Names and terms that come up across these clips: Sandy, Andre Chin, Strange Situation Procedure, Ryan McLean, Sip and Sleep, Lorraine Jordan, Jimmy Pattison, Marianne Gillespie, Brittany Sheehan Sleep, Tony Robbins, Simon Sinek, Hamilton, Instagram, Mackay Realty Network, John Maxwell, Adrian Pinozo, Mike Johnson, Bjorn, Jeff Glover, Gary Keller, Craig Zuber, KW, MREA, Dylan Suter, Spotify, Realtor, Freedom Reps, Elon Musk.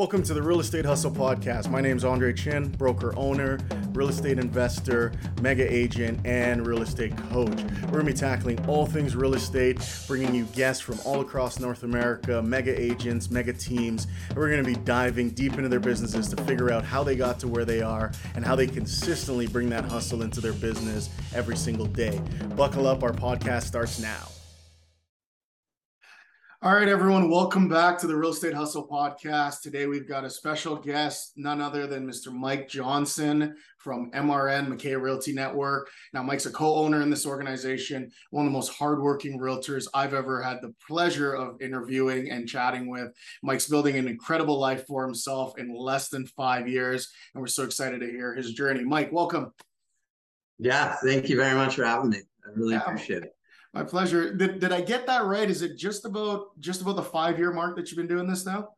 Welcome to the Real Estate Hustle Podcast. My name is Andre Chin, broker owner, real estate investor, mega agent, and real estate coach. We're going to be tackling all things real estate, bringing you guests from all across North America, mega agents, mega teams. And we're going to be diving deep into their businesses to figure out how they got to where they are and how they consistently bring that hustle into their business every single day. Buckle up. Our podcast starts now. All right, everyone, welcome back to the Real Estate Hustle Podcast. Today, we've got a special guest, none other than Mr. Mike Johnson from Mackay Realty Network. Now, Mike's a co-owner in this organization, one of the most hardworking realtors I've ever had the pleasure of interviewing and chatting with. Mike's building an incredible life for himself in less than 5 years, and we're so excited to hear his journey. Mike, welcome. Yeah, thank you very much for having me. I really appreciate it. My pleasure. Did I get that right? Is it just about the 5 year mark that you've been doing this now?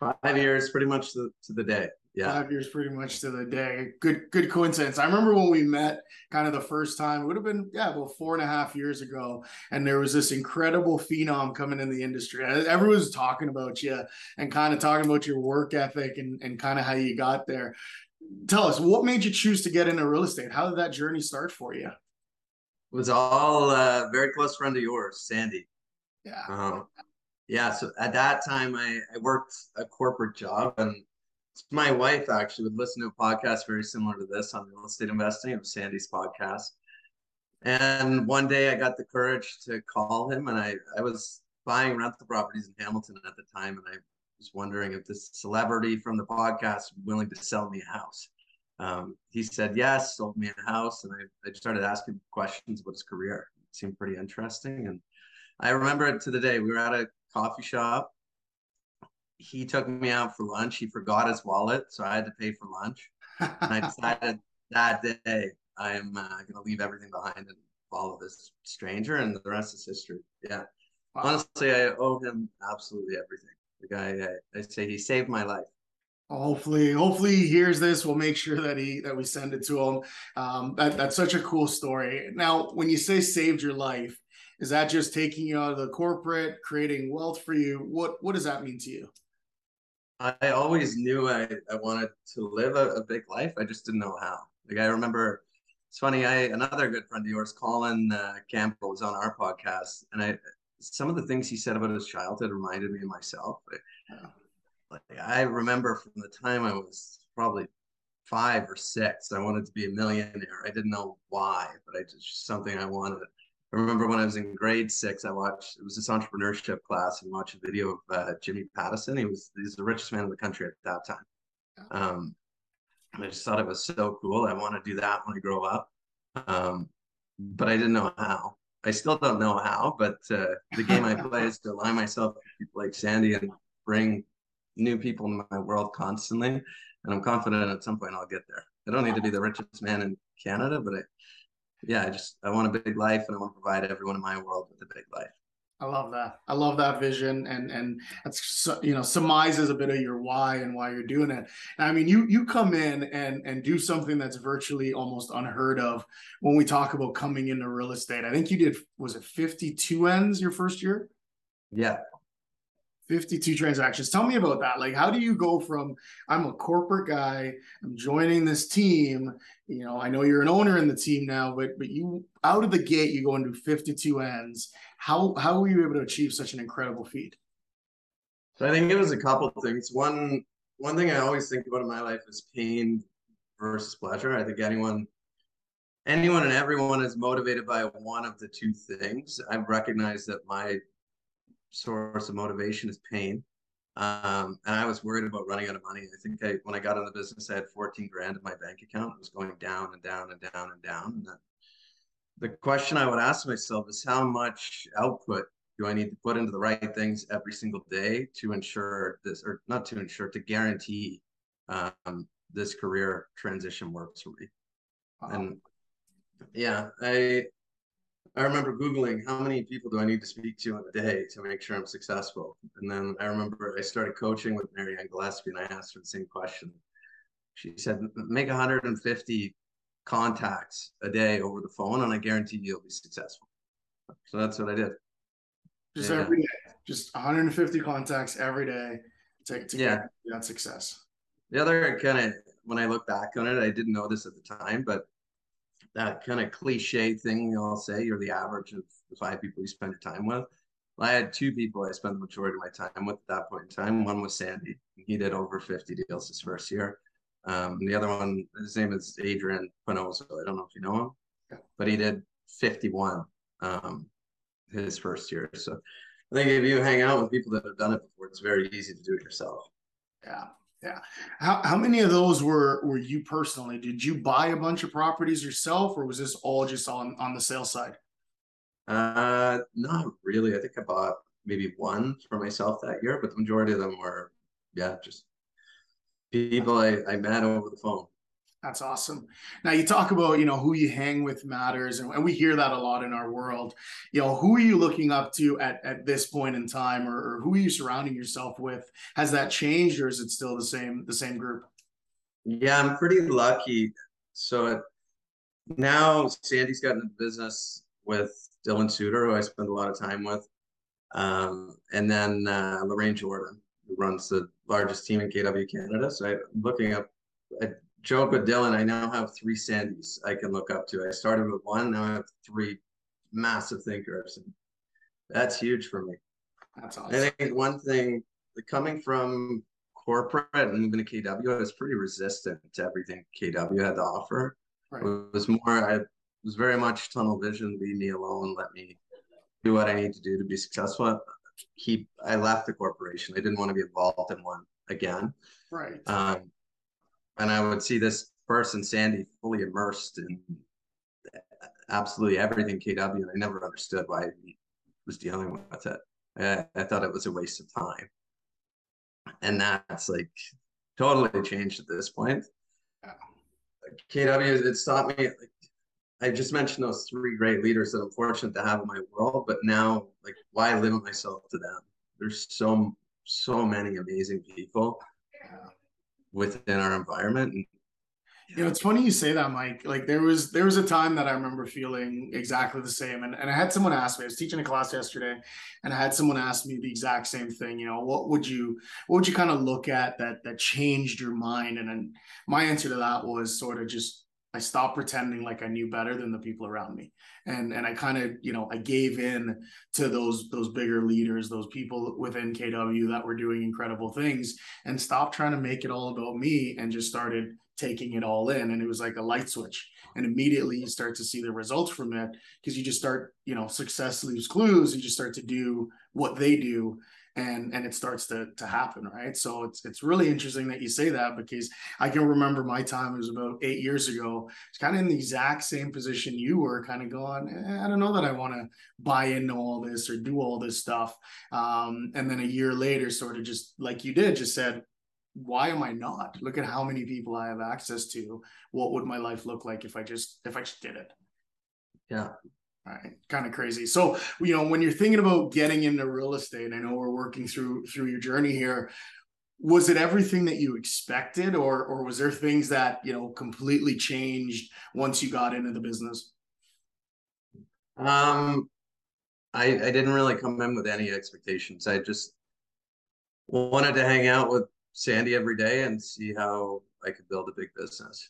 5 years, pretty much to the day. Yeah. 5 years, pretty much to the day. Good coincidence. I remember when we met kind of the first time, it would have been, about 4.5 years ago. And there was this incredible phenom coming in the industry. Everyone's talking about you and kind of talking about your work ethic and kind of how you got there. Tell us, what made you choose to get into real estate? How did that journey start for you? Was all a very close friend of yours, Sandy. Yeah. So at that time, I worked a corporate job, and my wife actually would listen to a podcast very similar to this on real estate investing. It was Sandy's podcast. And one day I got the courage to call him, and I was buying rental properties in Hamilton at the time, and I was wondering if this celebrity from the podcast was willing to sell me a house. He said yes, sold me a house, and I started asking questions about his career. It seemed pretty interesting, and I remember it to the day. We were at a coffee shop. He took me out for lunch. He forgot his wallet, so I had to pay for lunch, and I decided that day I am going to leave everything behind and follow this stranger, and the rest is history. Yeah. Wow. Honestly, I owe him absolutely everything. The guy, I say he saved my life. Hopefully he hears this. We'll make sure that we send it to him. That's such a cool story. Now, when you say saved your life, is that just taking you out of the corporate, creating wealth for you? What does that mean to you? I always knew I wanted to live a big life. I just didn't know how. Like, I remember, it's funny, another good friend of yours, Colin Campbell, was on our podcast, and some of the things he said about his childhood reminded me of myself. I remember from the time I was probably 5 or 6, I wanted to be a millionaire. I didn't know why, but I just something I wanted. I remember when I was in grade 6, it was this entrepreneurship class, and watched a video of Jimmy Pattison. He's the richest man in the country at that time. And I just thought it was so cool. I want to do that when I grow up. But I didn't know how. I still don't know how, but the game I play is to align myself with people like Sandy and bring new people in my world constantly, and I'm confident at some point I'll get there. I don't need to be the richest man in Canada, but I want a big life, and I want to provide everyone in my world with a big life. I love that. I love that vision, and that's, surmises a bit of your why and why you're doing it. And I mean, you come in and do something that's virtually almost unheard of when we talk about coming into real estate. I think you did, was it 52 ends your first year? Yeah. 52 transactions. Tell me about that. Like, how do you go from, I'm a corporate guy, I'm joining this team, I know you're an owner in the team now, but you, out of the gate, you go into 52 ends. How were you able to achieve such an incredible feat? So I think it was a couple of things. One thing I always think about in my life is pain versus pleasure. I think anyone and everyone is motivated by one of the two things. I've recognized that my source of motivation is pain, and I was worried about running out of money. I think when I got in the business, I had 14 grand in my bank account. It was going down and down and down and down, and then the question I would ask myself is, how much output do I need to put into the right things every single day to ensure this, or not to ensure, to guarantee this career transition works for me? Wow. And I remember Googling, how many people do I need to speak to in a day to make sure I'm successful? And then I remember I started coaching with Marianne Gillespie, and I asked her the same question. She said, make 150 contacts a day over the phone, and I guarantee you'll be successful. So that's what I did. Every day, just 150 contacts every day. to get that success. The other kind of, when I look back on it, I didn't know this at the time, but that kind of cliche thing we all say, you're the average of the 5 people you spend your time with. I had 2 people I spent the majority of my time with at that point in time. One was Sandy. He did over 50 deals his first year. The other one, his name is Adrian Pinozo. I don't know if you know him, but he did 51 his first year. So I think if you hang out with people that have done it before, it's very easy to do it yourself. Yeah. Yeah. How many of those were you personally? Did you buy a bunch of properties yourself, or was this all just on the sales side? Not really. I think I bought maybe 1 for myself that year, but the majority of them were, just people I met over the phone. That's awesome. Now you talk about, who you hang with matters, and we hear that a lot in our world. Who are you looking up to at this point in time, or who are you surrounding yourself with? Has that changed, or is it still the same group? Yeah, I'm pretty lucky. So now Sandy's gotten into business with Dylan Suter, who I spend a lot of time with. And then Lorraine Jordan, who runs the largest team in KW Canada. So I'm looking up, I joke with Dylan, I now have 3 Sandys I can look up to. I started with 1, now I have 3 massive thinkers. And that's huge for me. That's awesome. I think one thing, coming from corporate and even to KW, I was pretty resistant to everything KW had to offer. Right. It was more, it was very much tunnel vision, leave me alone, let me do what I need to do to be successful. I left the corporation. I didn't want to be involved in one again. Right. And I would see this person, Sandy, fully immersed in absolutely everything KW, and I never understood why he was dealing with it. I thought it was a waste of time. And that's totally changed at this point. KW, it's taught me, I just mentioned those 3 great leaders that I'm fortunate to have in my world, but now, why limit myself to them? There's so many amazing people within our environment. And, it's funny you say that, Mike. There was a time that I remember feeling exactly the same, and I had someone ask me. I was teaching a class yesterday, and I had someone ask me the exact same thing. What would you kind of look at that changed your mind? And then my answer to that was sort of just, I stopped pretending like I knew better than the people around me. And I kind of, I gave in to those bigger leaders, those people within KW that were doing incredible things, and stopped trying to make it all about me and just started taking it all in. And it was like a light switch. And immediately you start to see the results from it, because you just start, success leaves clues. You just start to do what they do. And it starts to happen, right? So it's really interesting that you say that, because I can remember my time. It was about 8 years ago. It's kind of in the exact same position you were, kind of going, I don't know that I want to buy into all this or do all this stuff. And then a year later, sort of just like you did, just said, why am I not? Look at how many people I have access to. What would my life look like if I just did it? Yeah. All right. Kind of crazy. So, when you're thinking about getting into real estate, I know we're working through your journey here. Was it everything that you expected, or was there things that, completely changed once you got into the business? I didn't really come in with any expectations. I just wanted to hang out with Sandy every day and see how I could build a big business.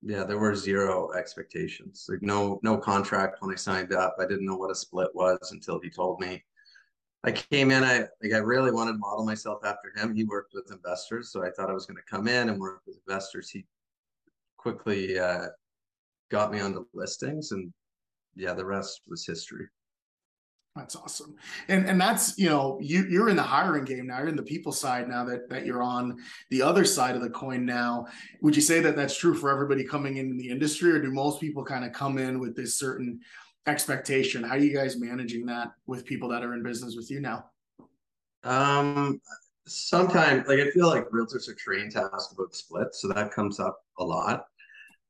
Yeah, there were 0 expectations, no contract when I signed up. I didn't know what a split was until he told me. I came in, I really wanted to model myself after him. He worked with investors, so I thought I was going to come in and work with investors. He quickly got me onto listings, and the rest was history. That's awesome. And that's, you're in the hiring game now. You're in the people side now that you're on the other side of the coin now. Would you say that that's true for everybody coming into the industry, or do most people kind of come in with this certain expectation? How are you guys managing that with people that are in business with you now? Sometimes, I feel like realtors are trained to ask about splits, so that comes up a lot.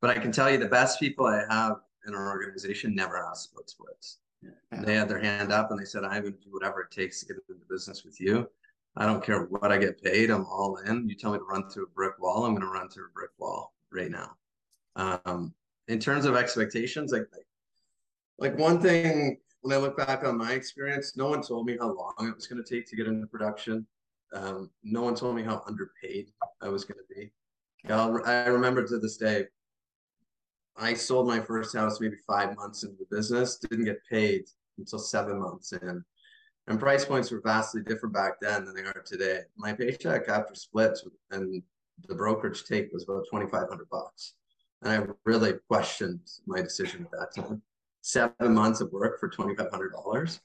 But I can tell you the best people I have in our organization never ask about splits. Yeah. They had their hand up and they said, I'm going to do whatever it takes to get into business with you. I don't care what I get paid. I'm all in. You tell me to run through a brick wall, I'm going to run through a brick wall right now. In terms of expectations, one thing, when I look back on my experience, no one told me how long it was going to take to get into production. No one told me how underpaid I was going to be. I remember to this day, I sold my first house maybe 5 months into the business, didn't get paid until 7 months in. And price points were vastly different back then than they are today. My paycheck after splits and the brokerage take was about $2,500. And I really questioned my decision at that time. 7 months of work for $2,500.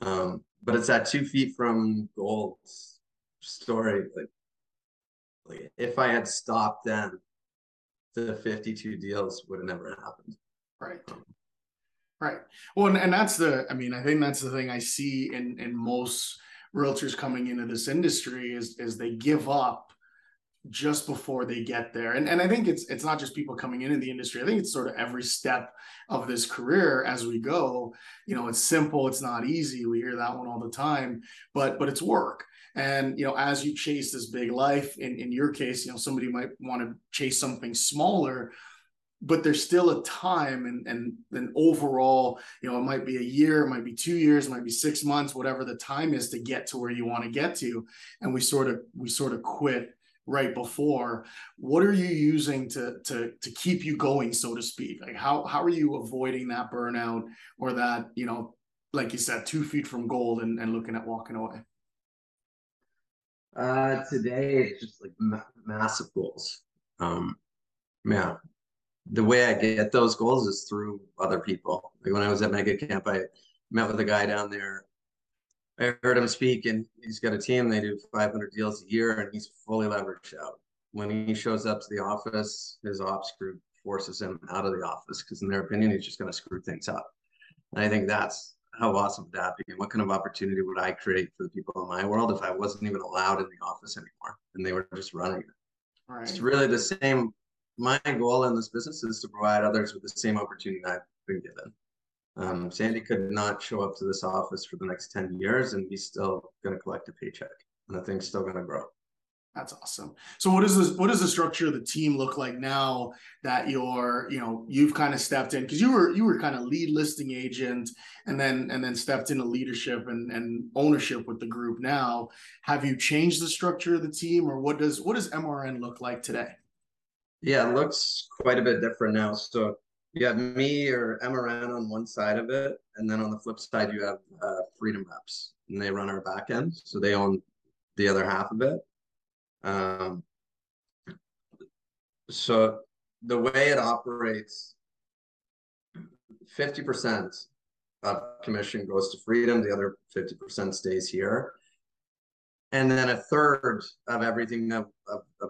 But it's that 2 feet from gold story. Like if I had stopped then, the 52 deals would have never happened. Right. Right. Well, and that's the, I mean, I think that's the thing I see in most realtors coming into this industry is they give up just before they get there. And I think it's not just people coming into the industry. I think it's sort of every step of this career as we go, you know, it's simple, it's not easy. We hear that one all the time, but it's work. And, you know, as you chase this big life, in your case, you know, somebody might want to chase something smaller, but there's still a time and overall, you know, it might be a year, it might be 2 years, it might be 6 months, whatever the time is to get to where you want to get to. And we sort of quit right before. What are you using to keep you going, so to speak? Like how are you avoiding that burnout or that, you know, like you said, 2 feet from gold and looking at walking away? Today it's just like massive goals. Yeah, the way I get those goals is through other people. Like when I was at Mega Camp, I met with a guy down there. I heard him speak, and he's got a team. They do 500 deals a year, and he's fully leveraged out. When he shows up to the office, his ops group forces him out of the office because, in their opinion, he's just going to screw things up. And I think that's how awesome would that be? And what kind of opportunity would I create for the people in my world if I wasn't even allowed in the office anymore and they were just running it? Right. It's really the same. My goal in this business is to provide others with the same opportunity I've been given. Sandy could not show up to this office for the next 10 years and he's still going to collect a paycheck, and the thing's still going to grow. That's awesome. So what does the structure of the team look like now that you're, you know, you've kind of stepped in, because you were kind of lead listing agent and then stepped into leadership and ownership with the group now. Have you changed the structure of the team, or what does MRN look like today? Yeah, it looks quite a bit different now. So you have me or MRN on one side of it, and then on the flip side, you have Freedom Reps, and they run our back end. So they own the other half of it. So the way it operates, 50% of commission goes to Freedom, the other 50% stays here. And then a third of everything of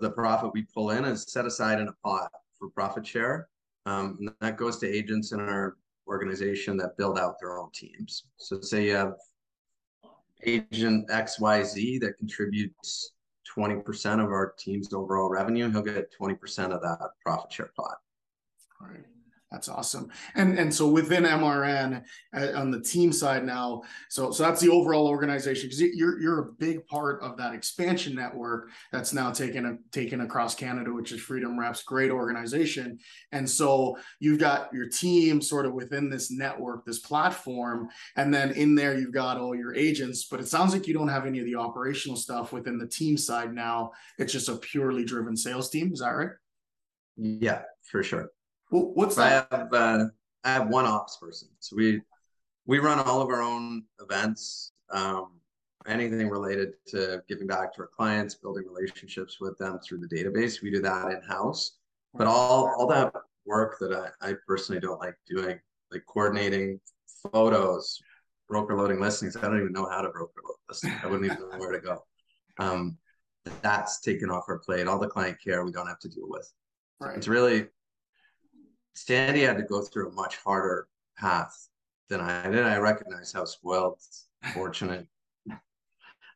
the profit we pull in is set aside in a pot for profit share. And that goes to agents in our organization that build out their own teams. So say you have agent XYZ that contributes 20% of our team's overall revenue, he'll get 20% of that profit share pot. All right. That's awesome. And so within MRN on the team side now, so that's the overall organization, because you're a big part of that expansion network that's now taken across Canada, which is Freedom Reps, great organization. And so you've got your team sort of within this network, this platform, and then in there you've got all your agents, but it sounds like you don't have any of the operational stuff within the team side now. It's just a purely driven sales team. Is that right? Yeah, for sure. Well, what's that? I have one ops person. So we run all of our own events, anything related to giving back to our clients, building relationships with them through the database. We do that in-house. But all that work that I personally don't like doing, like coordinating photos, broker loading listings. I don't even know how to broker load listings. I wouldn't even know where to go. That's taken off our plate. All the client care we don't have to deal with. Right. It's really... Sandy had to go through a much harder path than I did. I recognize how spoiled, fortunate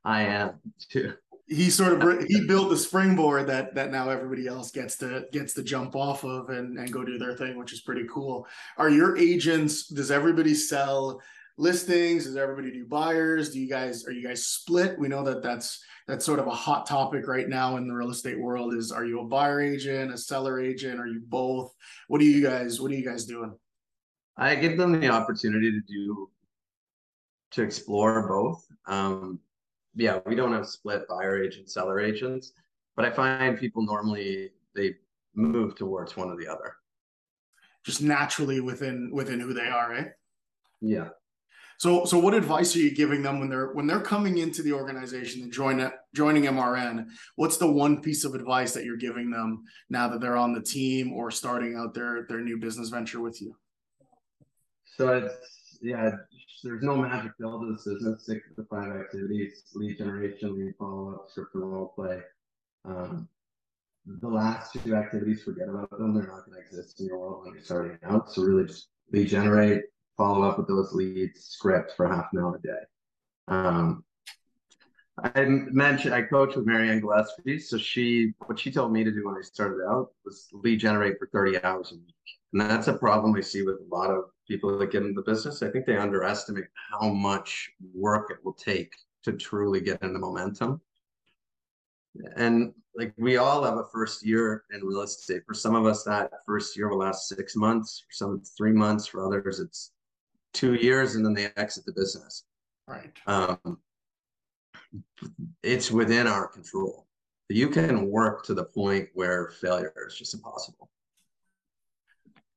I am too. He built the springboard that now everybody else gets to jump off of and go do their thing, which is pretty cool. Are your agents? Does everybody sell listings? Does everybody do buyers? Are you guys split? We know that's sort of a hot topic right now in the real estate world. Is, are you a buyer agent, a seller agent? Are you both? What are you guys doing? I give them the opportunity to explore both. yeah, we don't have split buyer agents, seller agents, but I find people normally, they move towards one or the other. Just naturally within who they are, right? Yeah. So what advice are you giving them when they're coming into the organization and joining MRN? What's the one piece of advice that you're giving them now that they're on the team or starting out their new business venture with you? So there's no magic pill to this. There's no 6 to 5 activities: lead generation, lead follow-up, script and role play. The last two activities, forget about them. They're not going to exist in your world when you're starting out. So really just lead generate, follow up with those leads, script for half an hour a day. I coach with Marianne Gillespie. So what she told me to do when I started out was lead generate for 30 hours a week. And that's a problem I see with a lot of people that get into the business. I think they underestimate how much work it will take to truly get into momentum. And like, we all have a first year in real estate. For some of us, that first year will last 6 months. For some, it's 3 months. For others, it's 2 years, and then they exit the business. Right. It's within our control. You can work to the point where failure is just impossible.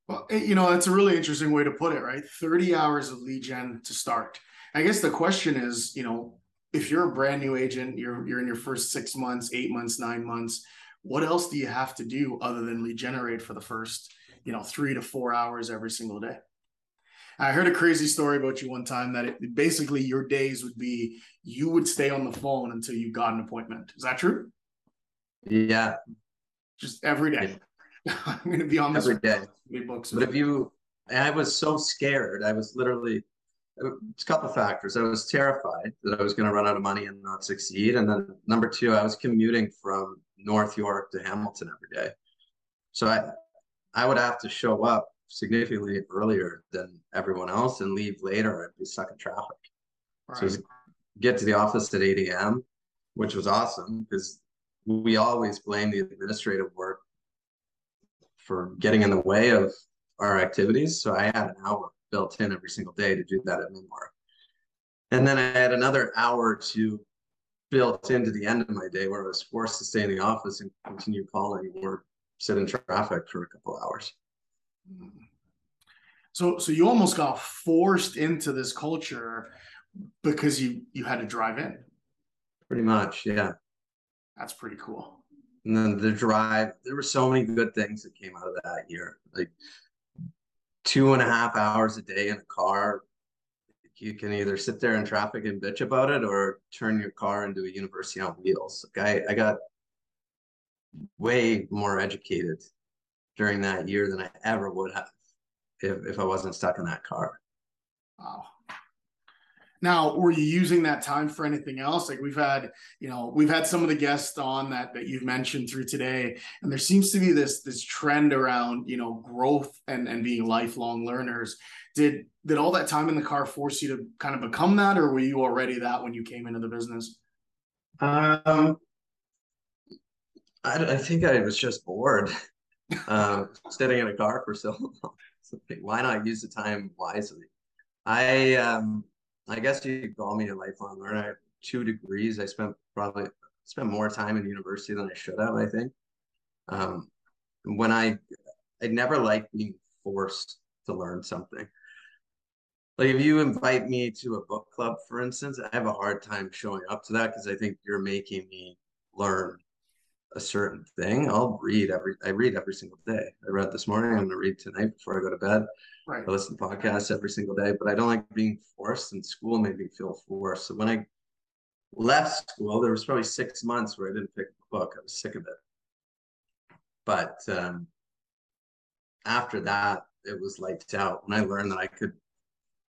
Well, that's a really interesting way to put it, right? 30 hours of lead gen to start. I guess the question is, if you're a brand new agent, you're in your first 6 months, 8 months, 9 months, what else do you have to do other than lead generate for the first, 3 to 4 hours every single day? I heard a crazy story about you one time that basically your days would be, you would stay on the phone until you got an appointment. Is that true? Yeah. Just every day. I'm going to be on this every day. But I was so scared. I was literally, it's a couple of factors. I was terrified that I was going to run out of money and not succeed. And then number two, I was commuting from North York to Hamilton every day. So I would have to show up significantly earlier than everyone else and leave later. I'd be stuck in traffic. All right. So get to the office at 8 a.m., which was awesome because we always blame the administrative work for getting in the way of our activities. So I had an hour built in every single day to do that admin work. And then I had another hour built into the end of my day where I was forced to stay in the office and continue calling or sit in traffic for a couple hours. So you almost got forced into this culture because you had to drive in. Pretty much, yeah. That's pretty cool. And then the drive, there were so many good things that came out of that year. Like 2.5 hours a day in a car, you can either sit there in traffic and bitch about it or turn your car into a university on wheels. Like I got way more educated during that year than I ever would have if I wasn't stuck in that car. Wow. Now, were you using that time for anything else? Like we've had some of the guests on that you've mentioned through today, and there seems to be this trend around, growth and being lifelong learners. Did all that time in the car force you to kind of become that, or were you already that when you came into the business? I think I was just bored sitting in a car for so long. So why not use the time wisely? I guess you could call me a lifelong learner. I have 2 degrees. I spent more time in university than I should have, I think. When I never liked being forced to learn something. Like if you invite me to a book club, for instance, I have a hard time showing up to that because I think you're making me learn a certain thing. I read every single day. I read this morning. I'm going to read tonight before I go to bed. Right. I listen to podcasts every single day, but I don't like being forced, and school made me feel forced. So when I left school, there was probably 6 months where I didn't pick a book. I was sick of it. But after that, it was lights out. When I learned that I could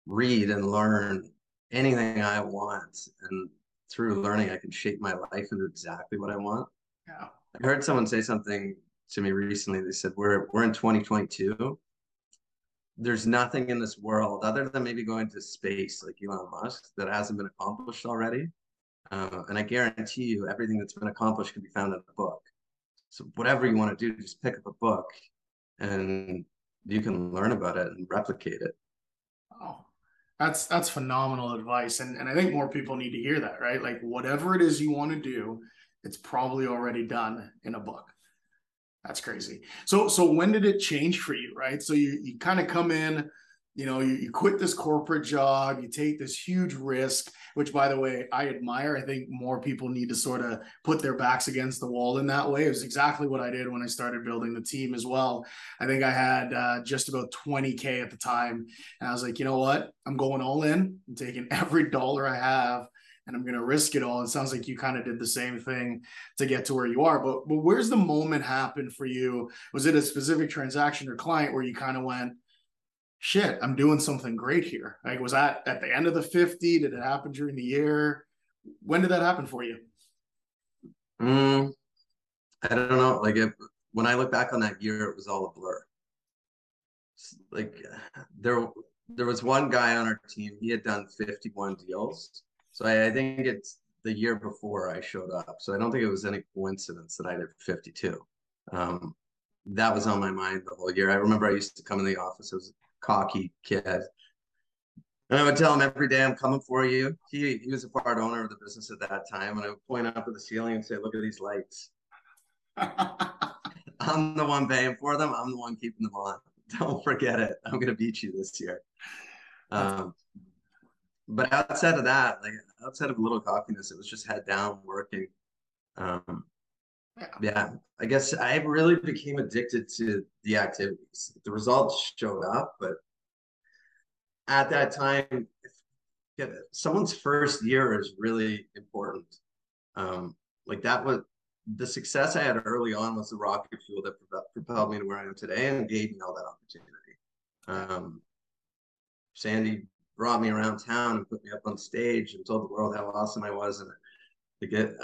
read and learn anything I want, and through learning, I can shape my life into exactly what I want. Yeah. I heard someone say something to me recently. They said, we're in 2022. There's nothing in this world other than maybe going to space like Elon Musk that hasn't been accomplished already. And I guarantee you everything that's been accomplished can be found in a book. So whatever you want to do, just pick up a book and you can learn about it and replicate it. Oh, That's phenomenal advice. And I think more people need to hear that, right? Like whatever it is you want to do, it's probably already done in a book. That's crazy. So when did it change for you, right? So you kind of come in, you know, you quit this corporate job, you take this huge risk, which by the way, I admire. I think more people need to sort of put their backs against the wall in that way. It was exactly what I did when I started building the team as well. I think I had just about 20K at the time. And I was like, you know what? I'm going all in. I'm taking every dollar I have and I'm going to risk it all. It sounds like you kind of did the same thing to get to where you are, but where's the moment happen for you? Was it a specific transaction or client where you kind of went, shit, I'm doing something great here? Like, was that at the end of the 50? Did it happen during the year? When did that happen for you? I don't know. Like, when I look back on that year, it was all a blur. Like, there was one guy on our team. He had done 51 deals. So I think it's the year before I showed up. So I don't think it was any coincidence that I did 52. That was on my mind the whole year. I remember I used to come in the office. I was a cocky kid. And I would tell him every day, I'm coming for you. He was a part owner of the business at that time. And I would point up at the ceiling and say, look at these lights. I'm the one paying for them. I'm the one keeping them on. Don't forget it. I'm going to beat you this year. But outside of that, like outside of a little cockiness, it was just head down working. Yeah, I guess I really became addicted to the activities. The results showed up, but at that time, someone's first year is really important. Like that was the success I had early on was the rocket fuel that propelled me to where I am today and gave me all that opportunity. Sandy brought me around town and put me up on stage and told the world how awesome I was. And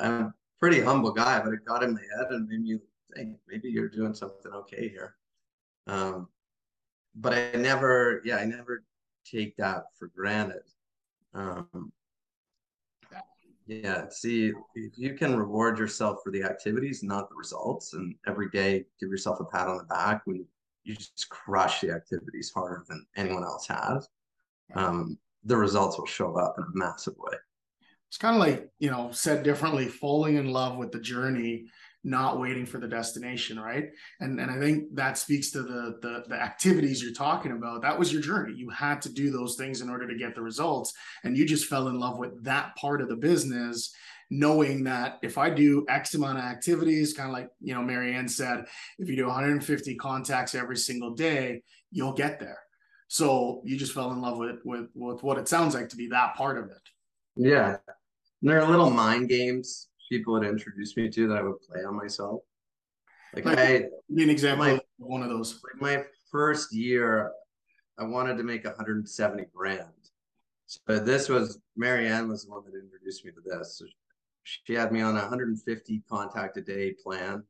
I'm a pretty humble guy, but it got in my head and made me think maybe you're doing something okay here. But I never take that for granted. See, if you can reward yourself for the activities, not the results, and every day give yourself a pat on the back when you just crush the activities harder than anyone else has. The results will show up in a massive way. It's kind of like, you know, said differently, falling in love with the journey, not waiting for the destination, right? And I think that speaks to the activities you're talking about. That was your journey. You had to do those things in order to get the results. And you just fell in love with that part of the business, knowing that if I do X amount of activities, kind of like, you know, Marianne said, if you do 150 contacts every single day, you'll get there. So you just fell in love with what it sounds like to be that part of it. Yeah. And there are little mind games people would introduce me to that I would play on myself. Like I an example of one of those. Like my first year, I wanted to make 170 grand. So Marianne was the one that introduced me to this. So she had me on a 150 contact a day plan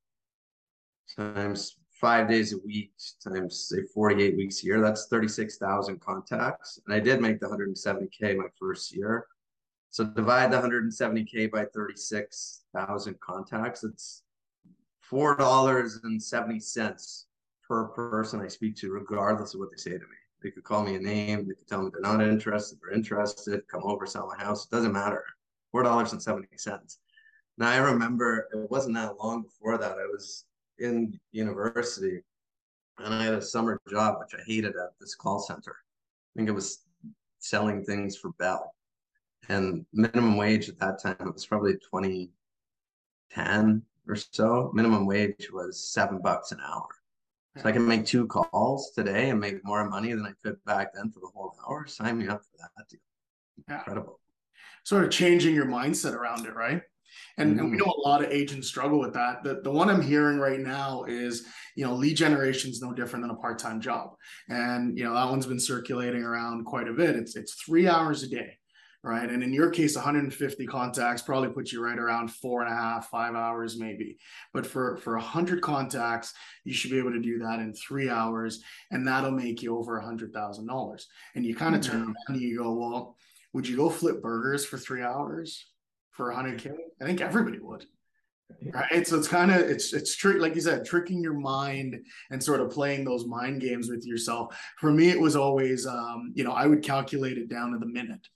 times 5 days a week times say 48 weeks a year. That's 36,000 contacts. And I did make the 170K my first year. So divide the 170K by 36,000 contacts. It's $4.70 per person I speak to, regardless of what they say to me. They could call me a name. They could tell me they're not interested. They're interested. Come over, sell my house. It doesn't matter. $4.70. Now, I remember it wasn't that long before that. I was in university and I had a summer job, which I hated, at this call center. I think it was selling things for Bell. And minimum wage at that time, it was probably 2010 or so. Minimum wage was $7 an hour. So I can make two calls today and make more money than I could back then for the whole hour. Sign me up for that deal. Incredible. Sort of changing your mindset around it, right? And we know a lot of agents struggle with that. The one I'm hearing right now is, you know, lead generation is no different than a part-time job. And, you know, that one's been circulating around quite a bit. It's 3 hours a day, right? And in your case, 150 contacts probably puts you right around 4.5, 5 hours maybe. But for 100 contacts, you should be able to do that in 3 hours. And that'll make you over $100,000. And you kind of turn around and you go, well, would you go flip burgers for 3 hours? For 100K, I think everybody would. Right. So it's kind of, it's trick, like you said, tricking your mind and sort of playing those mind games with yourself. For me, it was always, you know, I would calculate it down to the minute.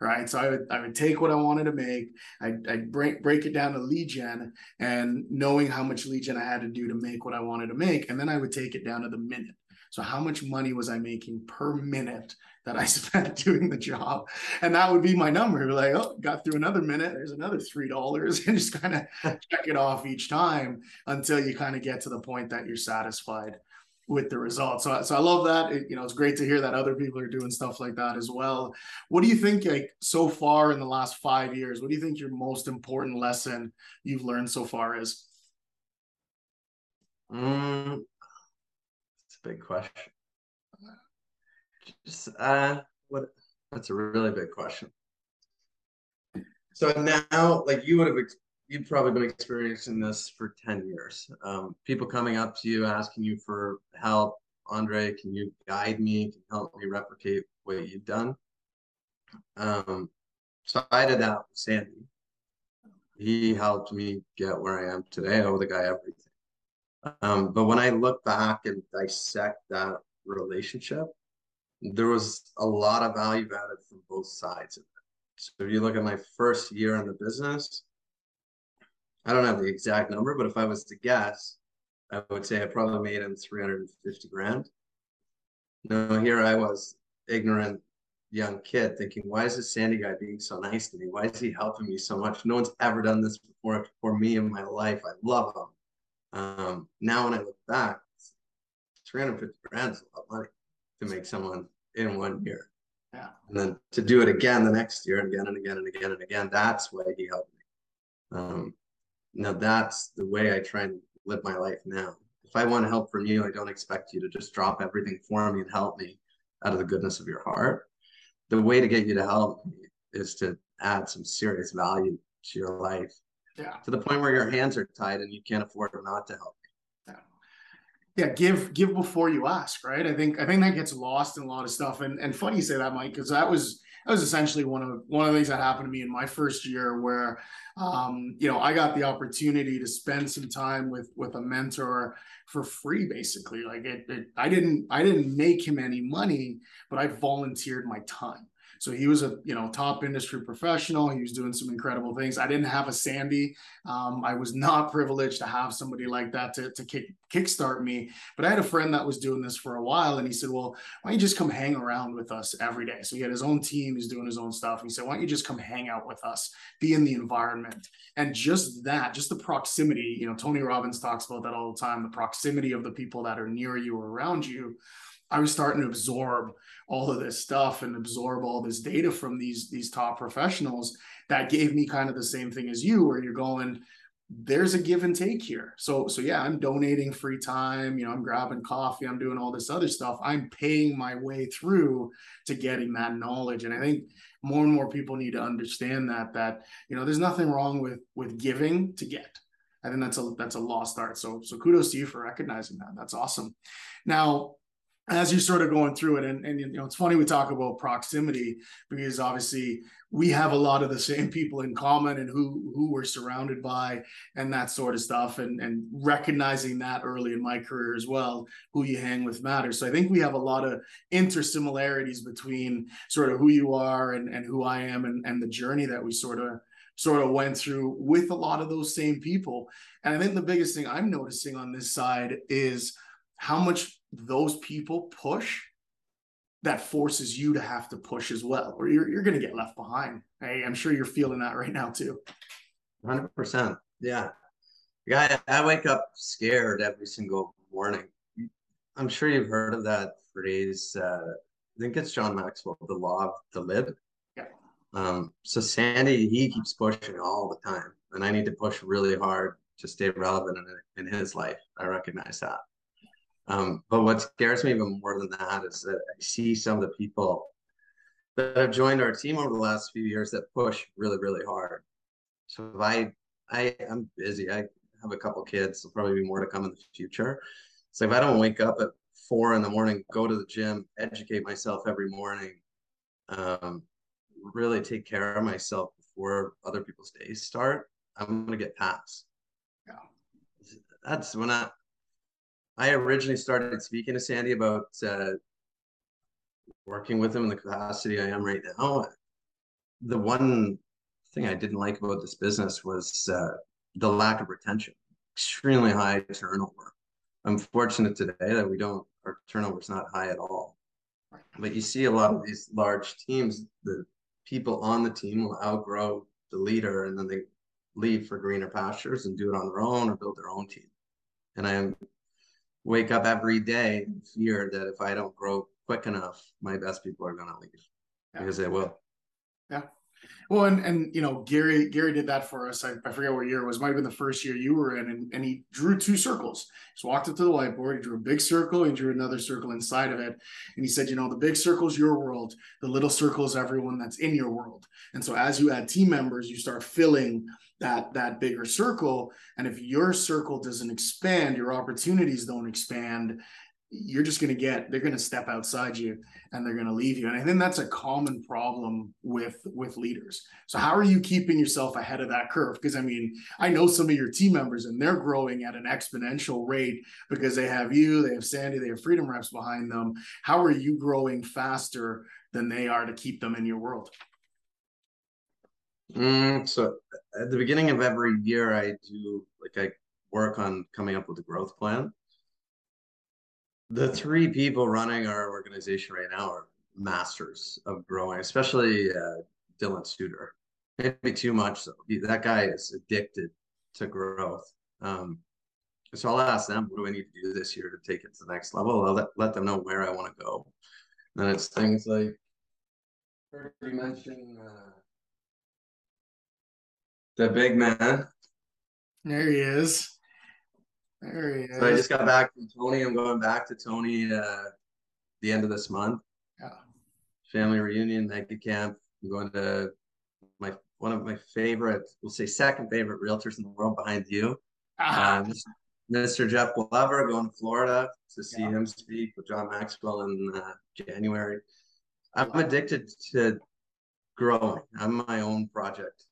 Right. So I would take what I wanted to make. I'd break it down to lead gen and knowing how much lead gen I had to do to make what I wanted to make. And then I would take it down to the minute. So how much money was I making per minute that I spent doing the job? And that would be my number. Like, oh, got through another minute. There's another $3, and just kind of check it off each time until you kind of get to the point that you're satisfied with the results. So I love that. It, you know, it's great to hear that other people are doing stuff like that as well. What do you think, like, so far in the last 5 years, what do you think your most important lesson you've learned so far is? It's a big question. Just, that's a really big question. So now, like, you've probably been experiencing this for 10 years. People coming up to you, asking you for help. Andre, can you guide me? Can you help me replicate what you've done? So I did that with Sandy. He helped me get where I am today. I owe the guy everything. But when I look back and dissect that relationship, there was a lot of value added from both sides of it. So if you look at my first year in the business, I don't have the exact number, but if I was to guess, I would say I probably made him 350 grand. Now, here I was, ignorant young kid, thinking, why is this Sandy guy being so nice to me? Why is he helping me so much? No one's ever done this before for me in my life. I love him. Now, when I look back, 350 grand is a lot of money to make someone in 1 year. Yeah. And then to do it again the next year, and again and again and again and again. That's why he helped me. Now that's the way I try and live my life now. If I want help from you, I don't expect you to just drop everything for me and help me out of the goodness of your heart. The way to get you to help me is to add some serious value to your life, yeah, to the point where your hands are tied and you can't afford not to help. Yeah, give before you ask, right? I think that gets lost in a lot of stuff. And funny you say that, Mike, because that was essentially one of the things that happened to me in my first year, where you know, I got the opportunity to spend some time with a mentor for free, basically. Like I didn't make him any money, but I volunteered my time. So he was a, you know, top industry professional. He was doing some incredible things. I didn't have a Sandy. I was not privileged to have somebody like that to kickstart me. But I had a friend that was doing this for a while, and he said, well, why don't you just come hang around with us every day? So he had his own team. He's doing his own stuff. He said, why don't you just come hang out with us, be in the environment? And just that, just the proximity, you know, Tony Robbins talks about that all the time, the proximity of the people that are near you or around you. I was starting to absorb all of this stuff and absorb all this data from these top professionals that gave me kind of the same thing as you, where you're going, there's a give and take here. So yeah, I'm donating free time, you know, I'm grabbing coffee, I'm doing all this other stuff. I'm paying my way through to getting that knowledge. And I think more and more people need to understand that, you know, there's nothing wrong with giving to get. I think that's a lost art. So kudos to you for recognizing that. That's awesome. Now, as you're sort of going through it, and you know, it's funny we talk about proximity, because obviously we have a lot of the same people in common and who we're surrounded by and that sort of stuff, and recognizing that early in my career as well, who you hang with matters. So I think we have a lot of intersimilarities between sort of who you are and who I am, and the journey that we sort of went through with a lot of those same people. And I think the biggest thing I'm noticing on this side is how much those people push that forces you to have to push as well, or you're going to get left behind. Hey, I'm sure you're feeling that right now too. 100%. Yeah. I wake up scared every single morning. I'm sure you've heard of that phrase. I think it's John Maxwell, the law of the lid. Yeah. So Sandy, he keeps pushing all the time, and I need to push really hard to stay relevant in his life. I recognize that. But what scares me even more than that is that I see some of the people that have joined our team over the last few years that push really, really hard. So if I'm busy. I have a couple kids. There'll probably be more to come in the future. So if I don't wake up at 4 a.m, go to the gym, educate myself every morning, really take care of myself before other people's days start, I'm going to get passed. that's when I originally started speaking to Sandy about working with him in the capacity I am right now. The one thing I didn't like about this business was the lack of retention, extremely high turnover. I'm fortunate today that we don't, our turnover is not high at all. But you see a lot of these large teams, the people on the team will outgrow the leader and then they leave for greener pastures and do it on their own or build their own team. And I wake up every day in fear that if I don't grow quick enough, my best people are going to leave, because they will. Yeah. Well, and you know, Gary did that for us. I forget what year it was. Might have been the first year you were in, and he drew two circles. Just walked up to the whiteboard, he drew a big circle, and drew another circle inside of it. And he said, you know, the big circle is your world, the little circle is everyone that's in your world. And so as you add team members, you start filling that bigger circle. And if your circle doesn't expand, your opportunities don't expand, you're just going to they're going to step outside you and they're going to leave you. And I think that's a common problem with leaders. So how are you keeping yourself ahead of that curve? Because I mean, I know some of your team members and they're growing at an exponential rate because they have you, they have Sandy, they have Freedom Reps behind them. How are you growing faster than they are to keep them in your world? So at the beginning of every year, I work on coming up with a growth plan. The three people running our organization right now are masters of growing, especially Dylan Suter. Maybe too much, so that guy is addicted to growth. So I'll ask them, what do I need to do this year to take it to the next level? I'll let them know where I want to go. And then it's things like, I heard you mention the big man. There he is. There he is. So I just got back from Tony. I'm going back to Tony the end of this month. Yeah. Family reunion, Nike camp. I'm going to one of my favorite, we'll say second favorite realtors in the world behind you. Mr. Jeff Glover, going to Florida to see him speak with John Maxwell in January. I'm addicted to growing. I'm my own project.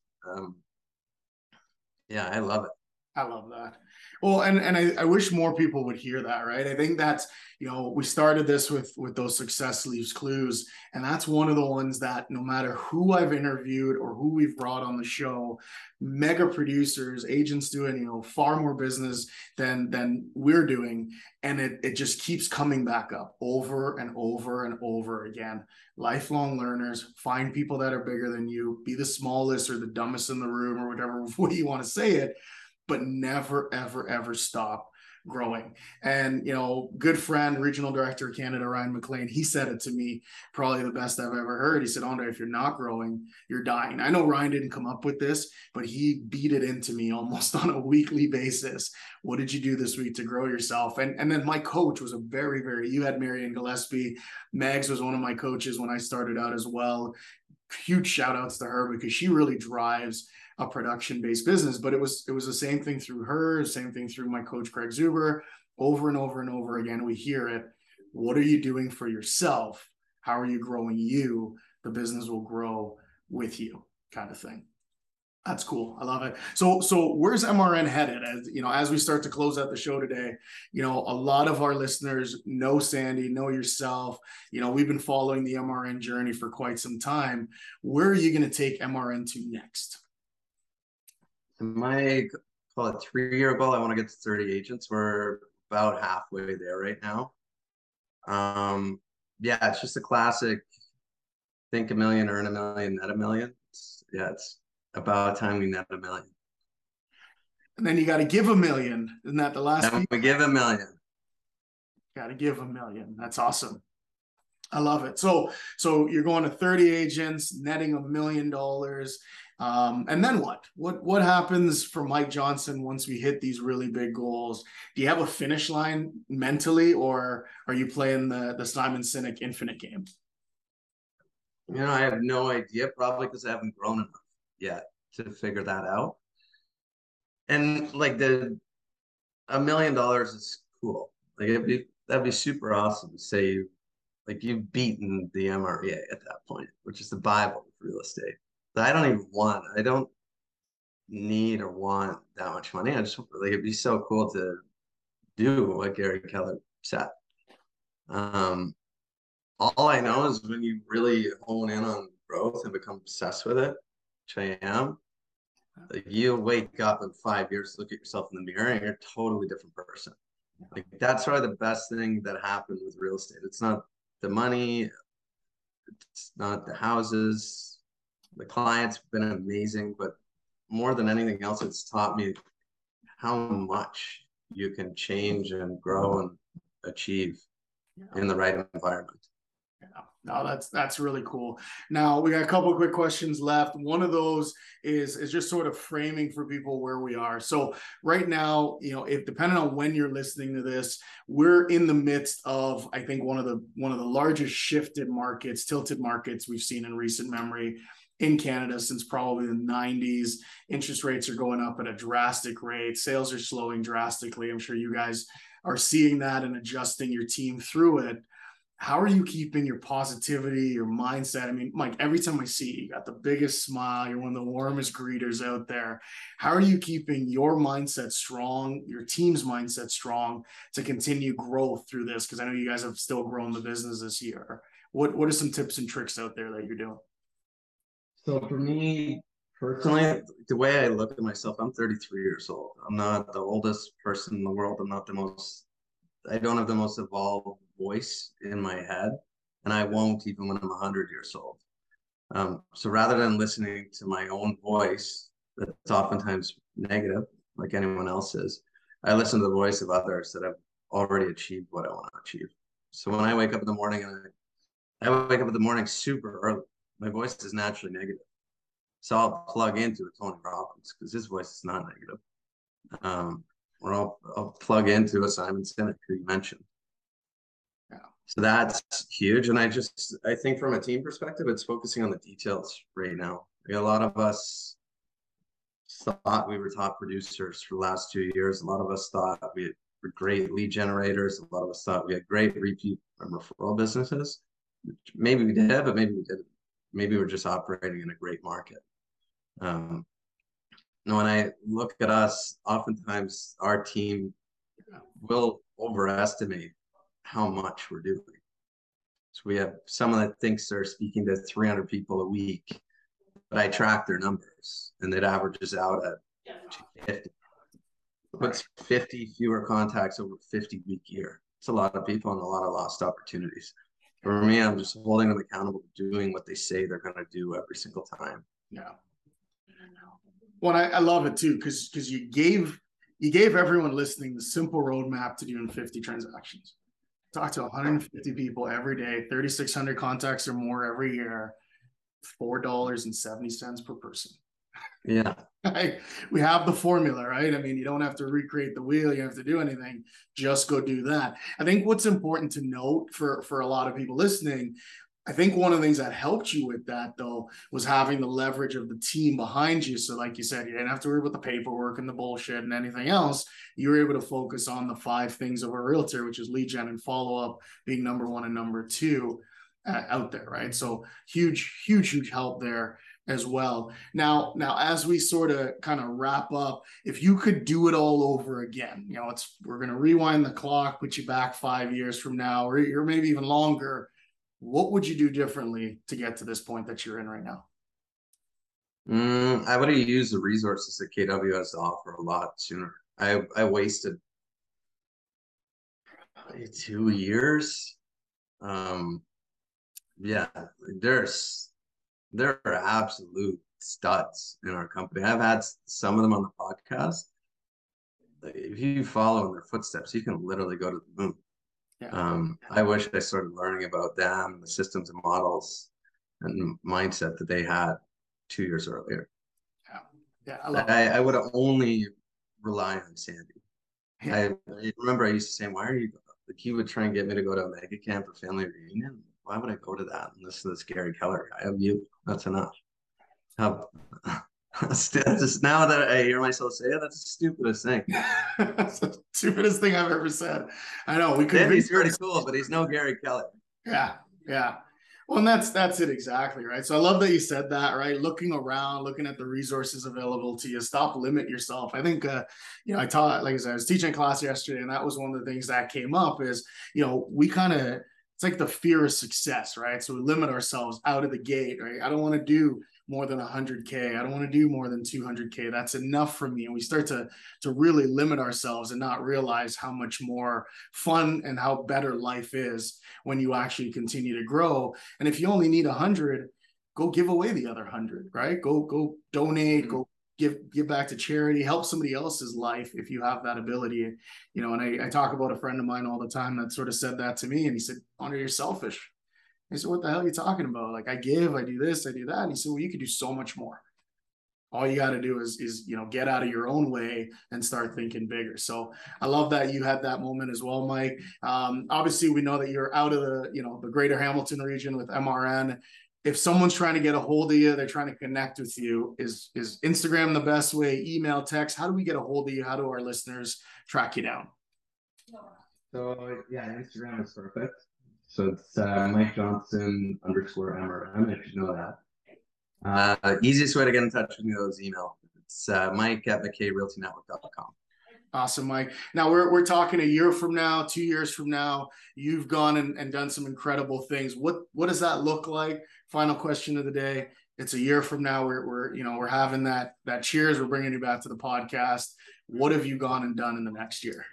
Yeah, I love it. I love that. Well, and I wish more people would hear that, right? I think that's, you know, we started this with those success leaves clues. And that's one of the ones that no matter who I've interviewed or who we've brought on the show, mega producers, agents doing, you know, far more business than we're doing. And it just keeps coming back up over and over and over again. Lifelong learners, find people that are bigger than you, be the smallest or the dumbest in the room or whatever way you want to say it, but never, ever, ever stop growing. And, you know, good friend, Regional Director of Canada, Ryan McLean, he said it to me, probably the best I've ever heard. He said, Andre, if you're not growing, you're dying. I know Ryan didn't come up with this, but he beat it into me almost on a weekly basis. What did you do this week to grow yourself? And then my coach was a very, very, you had Marianne Gillespie. Mags was one of my coaches when I started out as well. Huge shout outs to her because she really drives a production-based business, but it was the same thing through her, same thing through my coach, Craig Zuber. Over and over and over again, we hear it. What are you doing for yourself? How are you growing you? The business will grow with you, kind of thing. That's cool. I love it. So where's MRN headed? As you know, as we start to close out the show today, you know, a lot of our listeners know Sandy, know yourself. You know, we've been following the MRN journey for quite some time. Where are you going to take MRN to next? My, call it 3-year goal, I want to get to 30 agents. We're about halfway there right now. Yeah, it's just a classic think a million, earn a million, net a million. It's about time we net a million. And then you got to give a million. Isn't that the last thing? We give a million. Got to give a million. That's awesome. I love it. So you're going to 30 agents, netting $1 million. And then what happens for Mike Johnson once we hit these really big goals? Do you have a finish line mentally, or are you playing the Simon Sinek infinite game? You know, I have no idea, probably because I haven't grown enough yet to figure that out. And like the $1 million is cool. Like that'd be super awesome to say you've beaten the MREA at that point, which is the Bible of real estate. I don't even want, I don't need or want that much money. I just like, it'd be so cool to do what Gary Keller said. All I know is when you really hone in on growth and become obsessed with it, which I am, like you wake up in 5 years, look at yourself in the mirror, and you're a totally different person. Like that's probably the best thing that happened with real estate. It's not the money, it's not the houses. The clients have been amazing, but more than anything else, it's taught me how much you can change and grow and achieve in the right environment. Yeah. No, that's really cool. Now we got a couple of quick questions left. One of those is just sort of framing for people where we are. So right now, you know, if depending on when you're listening to this, we're in the midst of, I think, one of the largest tilted markets we've seen in recent memory in Canada since probably the 90s. Interest rates are going up at a drastic rate. Sales are slowing drastically. I'm sure you guys are seeing that and adjusting your team through it. How are you keeping your positivity, your mindset? I mean, Mike, every time I see you, you got the biggest smile. You're one of the warmest greeters out there. How are you keeping your mindset strong, your team's mindset strong to continue growth through this? Because I know you guys have still grown the business this year. What are some tips and tricks out there that you're doing? So for me personally, the way I look at myself, I'm 33 years old. I'm not the oldest person in the world. I'm not the most, I don't have the most evolved voice in my head, and I won't even when I'm 100 years old. So rather than listening to my own voice, that's oftentimes negative, like anyone else's, I listen to the voice of others that have already achieved what I want to achieve. So when I wake up in the morning, and I wake up in the morning super early, my voice is naturally negative. So I'll plug into a Tony Robbins because his voice is not negative. Or I'll plug into a Simon Sinek who you mentioned. So that's huge. And I think from a team perspective, it's focusing on the details right now. A lot of us thought we were top producers for the last 2 years. A lot of us thought we were great lead generators. A lot of us thought we had great repeat and referral businesses. Maybe we did, but maybe we didn't. Maybe we're just operating in a great market. And when I look at us, oftentimes our team will overestimate how much we're doing. So we have someone that thinks they're speaking to 300 people a week, but I track their numbers and it averages out at 250. Puts 50 fewer contacts over a 50-week year. It's a lot of people and a lot of lost opportunities. For me, I'm just holding them accountable to doing what they say they're going to do every single time. Yeah. Well, I love it too, because you gave everyone listening the simple roadmap to doing 50 transactions. Talk to 150 people every day, 3,600 contacts or more every year, $4.70 per person. Yeah. We have the formula, right? I mean, you don't have to recreate the wheel. You don't have to do anything. Just go do that. I think what's important to note for a lot of people listening, I think one of the things that helped you with that, though, was having the leverage of the team behind you. So like you said, you didn't have to worry about the paperwork and the bullshit and anything else. You were able to focus on the 5 things of a realtor, which is lead gen and follow-up being number 1 and number 2 out there, right? So huge, huge, huge help there as well. Now, as we sort of kind of wrap up, if you could do it all over again, you know, we're going to rewind the clock, put you back 5 years from now, or maybe even longer, what would you do differently to get to this point that you're in right now? I would have used the resources that KW has to offer a lot sooner. I wasted 2 years. Yeah, there are absolute studs in our company. I've had some of them on the podcast. If you follow in their footsteps, you can literally go to the moon. Yeah. I wish I started learning about them and the systems and models and mindset that they had 2 years earlier. Yeah, I would have only relied on Sandy. Yeah. I remember I used to say, why are you, like, he would try and get me to go to a mega camp or family reunion. Why would I go to that? And this is Gary Keller. I have you. That's enough. Just now that I hear myself say, that's the stupidest thing. That's the stupidest thing I've ever said. I know. He's pretty cool, but he's no Gary Keller. Yeah. Well, and that's it exactly, right? So I love that you said that, right? Looking around, looking at the resources available to you, stop, limit yourself. I think, you know, I taught, like I said, I was teaching class yesterday, and that was one of the things that came up is, you know, we kind of, it's like the fear of success, right? So we limit ourselves out of the gate, right? I don't want to do more than 100K. I don't want to do more than 200K. That's enough for me. And we start to really limit ourselves and not realize how much more fun and how better life is when you actually continue to grow. And if you only need 100, go give away the other 100, right? Go donate, mm-hmm. go give back to charity, help somebody else's life if you have that ability. You know, and I talk about a friend of mine all the time that sort of said that to me, and he said, Andre, you're selfish. I said, what the hell are you talking about? Like, I give, I do this, I do that. And he said, well, you could do so much more. All you got to do is, you know, get out of your own way and start thinking bigger. So I love that you had that moment as well, Mike. Obviously, we know that you're out of the, you know, the greater Hamilton region with MRN. If someone's trying to get a hold of you, they're trying to connect with you, is Instagram the best way? Email, text? How do we get a hold of you? How do our listeners track you down? So yeah, Instagram is perfect. So it's Mike Johnson_MRM, if you know that. Easiest way to get in touch with me is email. It's Mike@MackayRealtyNetwork.com. Awesome, Mike. Now we're talking a year from now, 2 years from now. You've gone and done some incredible things. What does that look like? Final question of the day. It's a year from now. We're having that cheers. We're bringing you back to the podcast. What have you gone and done in the next year?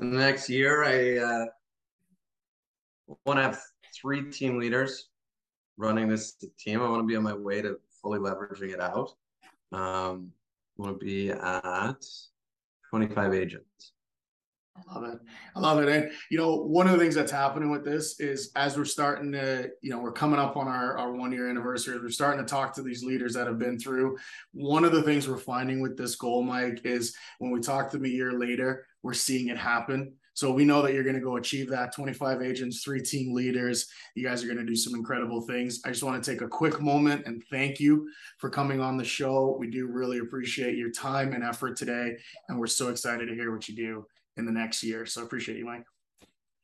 In the next year, I want to have 3 team leaders running this team. I want to be on my way to fully leveraging it out. I want to be at 25 agents. I love it. I love it. And, you know, one of the things that's happening with this is as we're starting to, you know, we're coming up on our 1 year anniversary. We're starting to talk to these leaders that have been through. One of the things we're finding with this goal, Mike, is when we talk to them a year later, we're seeing it happen. So we know that you're going to go achieve that. 25 agents, 3 team leaders. You guys are going to do some incredible things. I just want to take a quick moment and thank you for coming on the show. We do really appreciate your time and effort today. And we're so excited to hear what you do in the next year. So I appreciate you, Mike.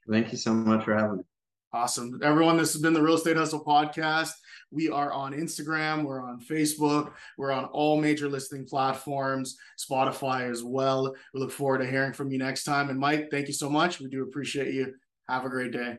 Thank you so much for having me. Awesome. Everyone, this has been the Real Estate Hustle Podcast. We are on Instagram. We're on Facebook. We're on all major listing platforms, Spotify as well. We look forward to hearing from you next time. And Mike, thank you so much. We do appreciate you. Have a great day.